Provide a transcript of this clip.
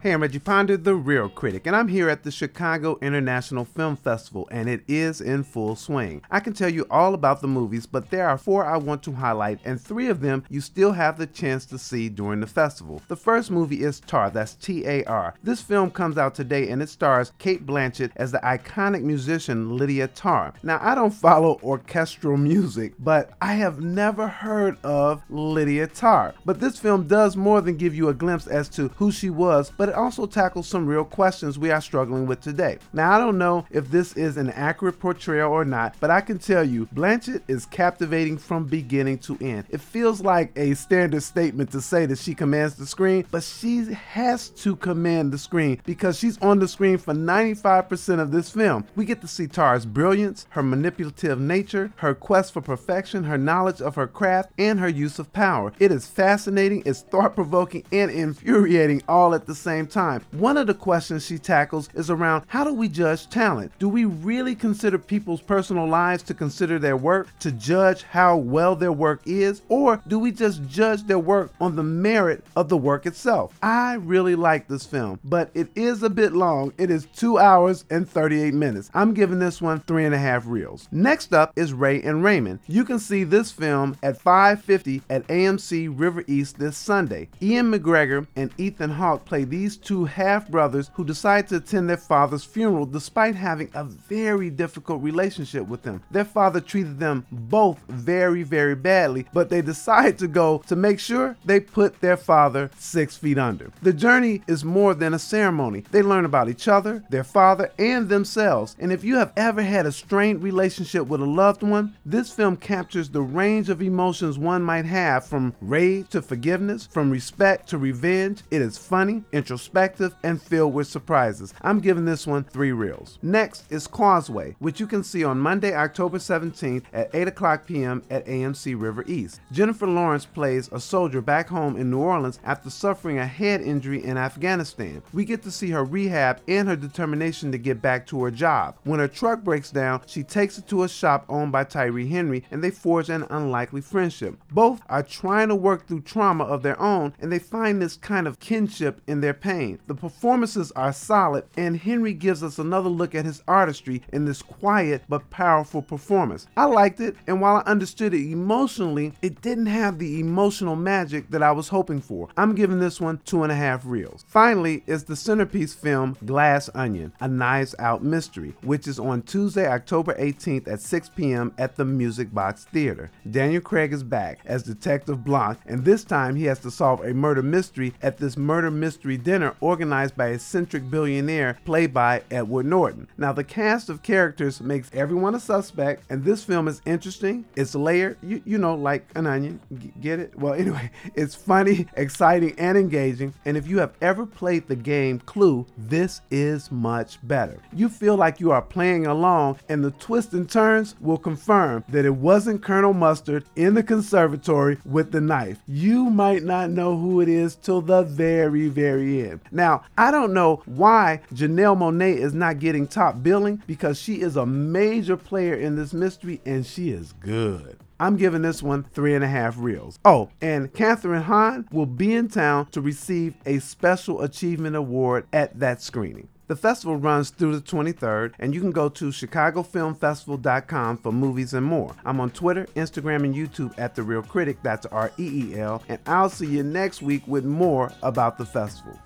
Hey, I'm Reggie Ponder, The Reel Critic, and I'm here at the Chicago International Film Festival, and it is in full swing. I can tell you all about the movies, but there are four I want to highlight, and three of them you still have the chance to see during the festival. The first movie is Tar, that's T-A-R. This film comes out today, and it stars Cate Blanchett as the iconic musician Lydia Tar. Now, I don't follow orchestral music, but I have never heard of Lydia Tar. But this film does more than give you a glimpse as to who she was, but it also tackles some real questions we are struggling with today. Now, I don't know if this is an accurate portrayal or not, but I can tell you, Blanchett is captivating from beginning to end. It feels like a standard statement to say that she commands the screen, but she has to command the screen because she's on the screen for 95% of this film. We get to see Tar's brilliance, her manipulative nature, her quest for perfection, her knowledge of her craft, and her use of power. It is fascinating, it's thought-provoking, and infuriating all at the same time. One of the questions she tackles is around how do we judge talent? Do we really consider people's personal lives to consider their work, to judge how well their work is, or do we just judge their work on the merit of the work itself? I really like this film, but it is a bit long. It is 2 hours and 38 minutes. I'm giving this one 3.5 reels. Next up is Ray and Raymond. You can see this film at 5:50 at AMC River East this Sunday. Ian McGregor and Ethan Hawke play these two half-brothers who decide to attend their father's funeral despite having a very difficult relationship with them. Their father treated them both very, very badly, but they decide to go to make sure they put their father 6 feet under. The journey is more than a ceremony. They learn about each other, their father, and themselves. And if you have ever had a strained relationship with a loved one, this film captures the range of emotions one might have, from rage to forgiveness, from respect to revenge. It is funny, introspective, and filled with surprises. I'm giving this one 3 reels. Next is Causeway, which you can see on Monday, October 17th at 8:00 p.m. at AMC River East. Jennifer Lawrence plays a soldier back home in New Orleans after suffering a head injury in Afghanistan. We get to see her rehab and her determination to get back to her job. When her truck breaks down, she takes it to a shop owned by Tyree Henry, and they forge an unlikely friendship. Both are trying to work through trauma of their own, and they find this kind of kinship in their pain. The performances are solid, and Henry gives us another look at his artistry in this quiet but powerful performance. I liked it, and while I understood it emotionally, it didn't have the emotional magic that I was hoping for. I'm giving this one 2.5 reels. Finally is the centerpiece film Glass Onion: A Knives Out Mystery, which is on Tuesday, October 18th at 6 p.m. at the Music Box Theater. Daniel Craig is back as Detective Blanc, and this time he has to solve a murder mystery at this murder mystery dinner organized by a eccentric billionaire played by Edward Norton. Now, the cast of characters makes everyone a suspect, and this film is interesting. It's layered, you know, like an onion. Get it? Well, anyway, it's funny, exciting, and engaging, and if you have ever played the game Clue, this is much better. You feel like you are playing along, and the twists and turns will confirm that it wasn't Colonel Mustard in the conservatory with the knife. You might not know who it is till the very, very end. Now, I don't know why Janelle Monáe is not getting top billing, because she is a major player in this mystery, and she is good. I'm giving this one 3.5 reels. Oh, and Katherine Hahn will be in town to receive a special achievement award at that screening. The festival runs through the 23rd, and you can go to chicagofilmfestival.com for movies and more. I'm on Twitter, Instagram, and YouTube at The Reel Critic, that's R-E-E-L, and I'll see you next week with more about the festival.